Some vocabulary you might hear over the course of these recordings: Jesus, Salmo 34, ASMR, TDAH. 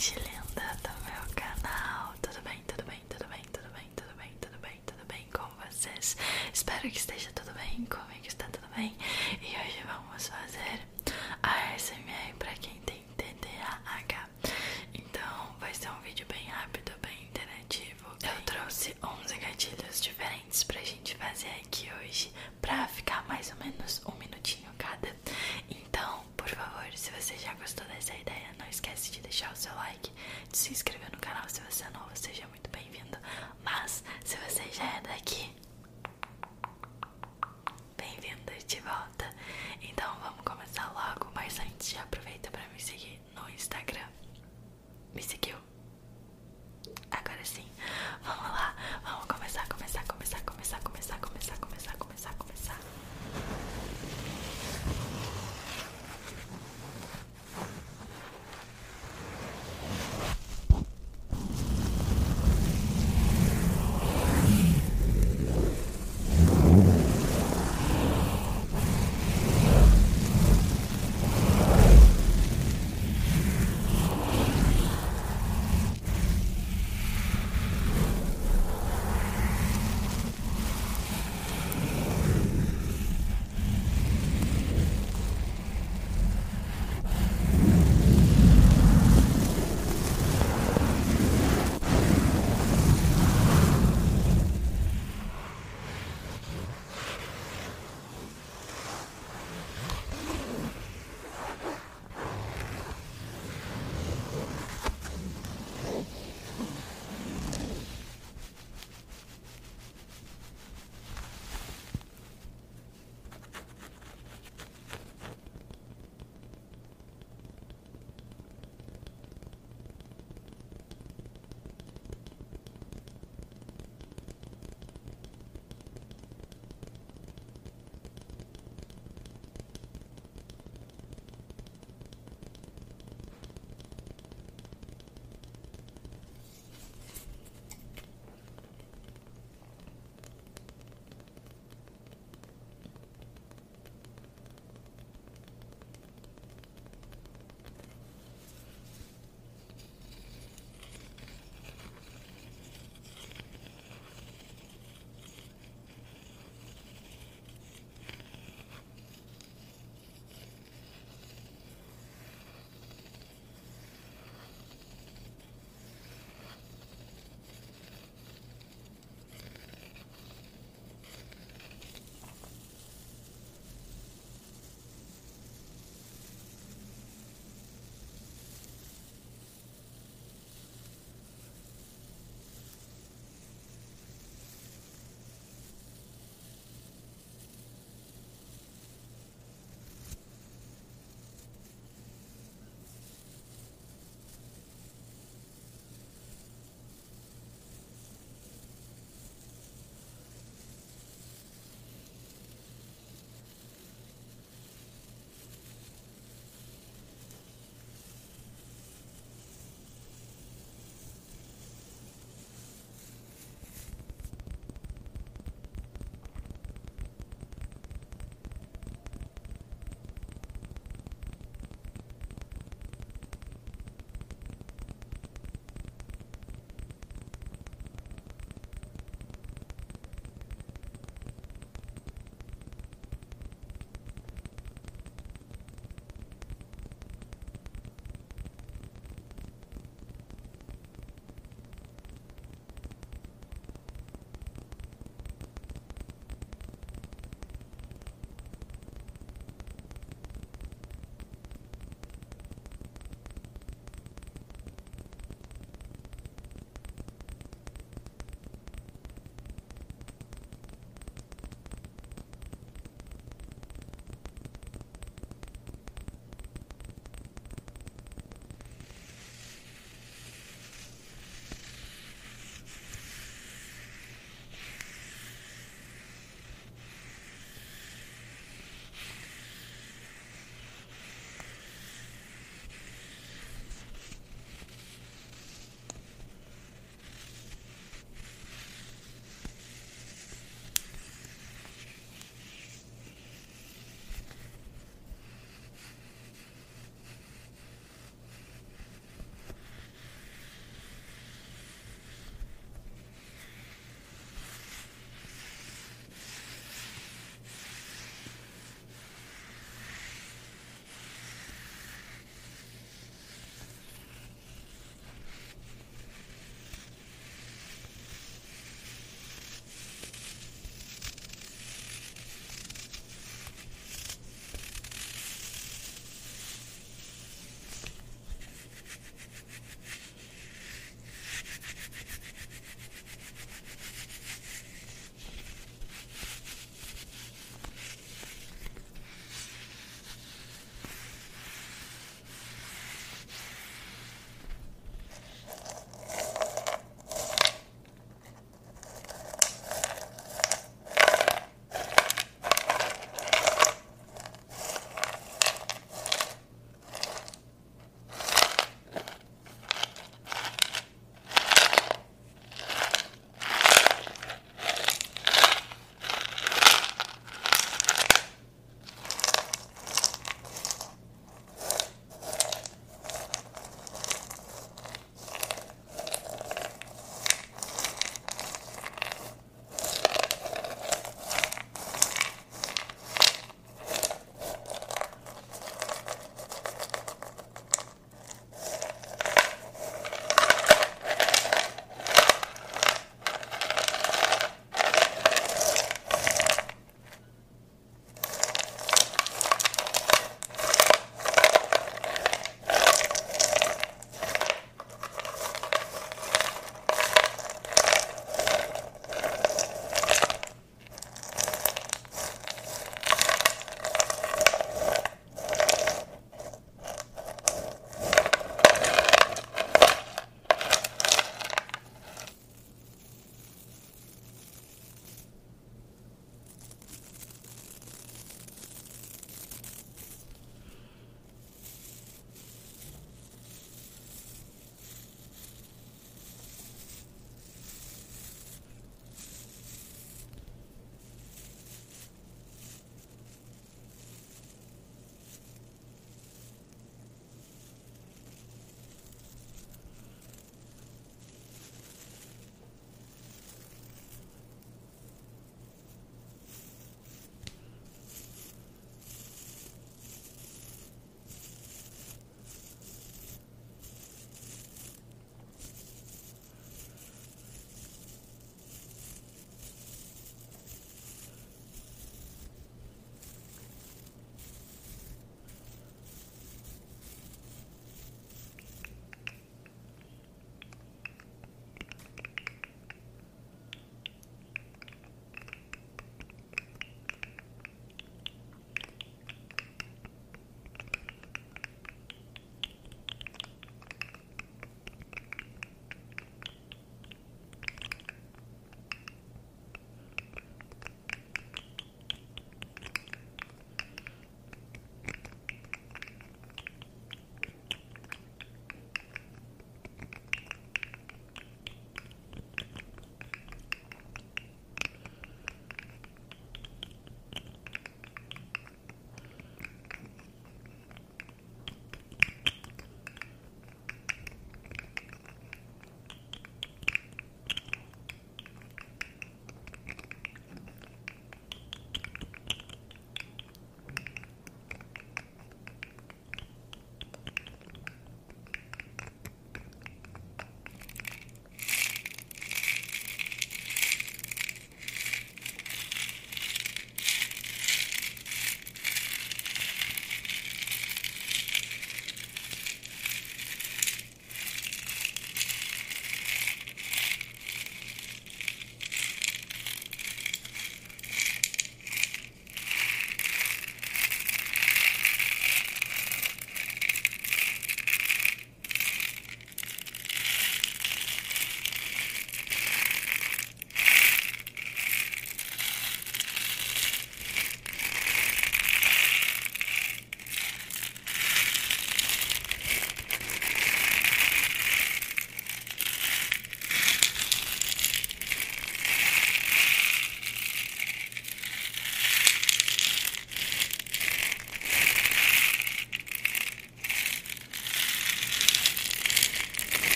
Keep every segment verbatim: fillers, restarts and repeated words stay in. Gente linda do meu canal, tudo bem, tudo bem, tudo bem, tudo bem, tudo bem, tudo bem, tudo bem com vocês? Espero que esteja tudo bem, comigo está tudo bem. E hoje vamos fazer a A S M R para quem tem T D A H. Então vai ser um vídeo bem rápido, bem interativo. Eu trouxe onze gatilhos diferentes pra gente fazer aqui hoje, pra ficar mais ou menos um minutinho cada. Então, por favor, se você já gostou dessa ideia, não esquece de deixar o seu like, de se inscrever no canal se você é novo, seja muito bem-vindo. Mas, se você já é daqui, bem-vindo de volta. Então, vamos começar logo, mas antes já aproveita para me seguir no Instagram. Me seguiu? Agora sim, vamos lá, vamos começar, começar, começar, começar, começar, começar, começar, começar, começar.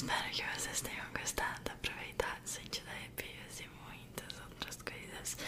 Espero que vocês tenham gostado, aproveitado, sentido arrepios e muitas outras coisas.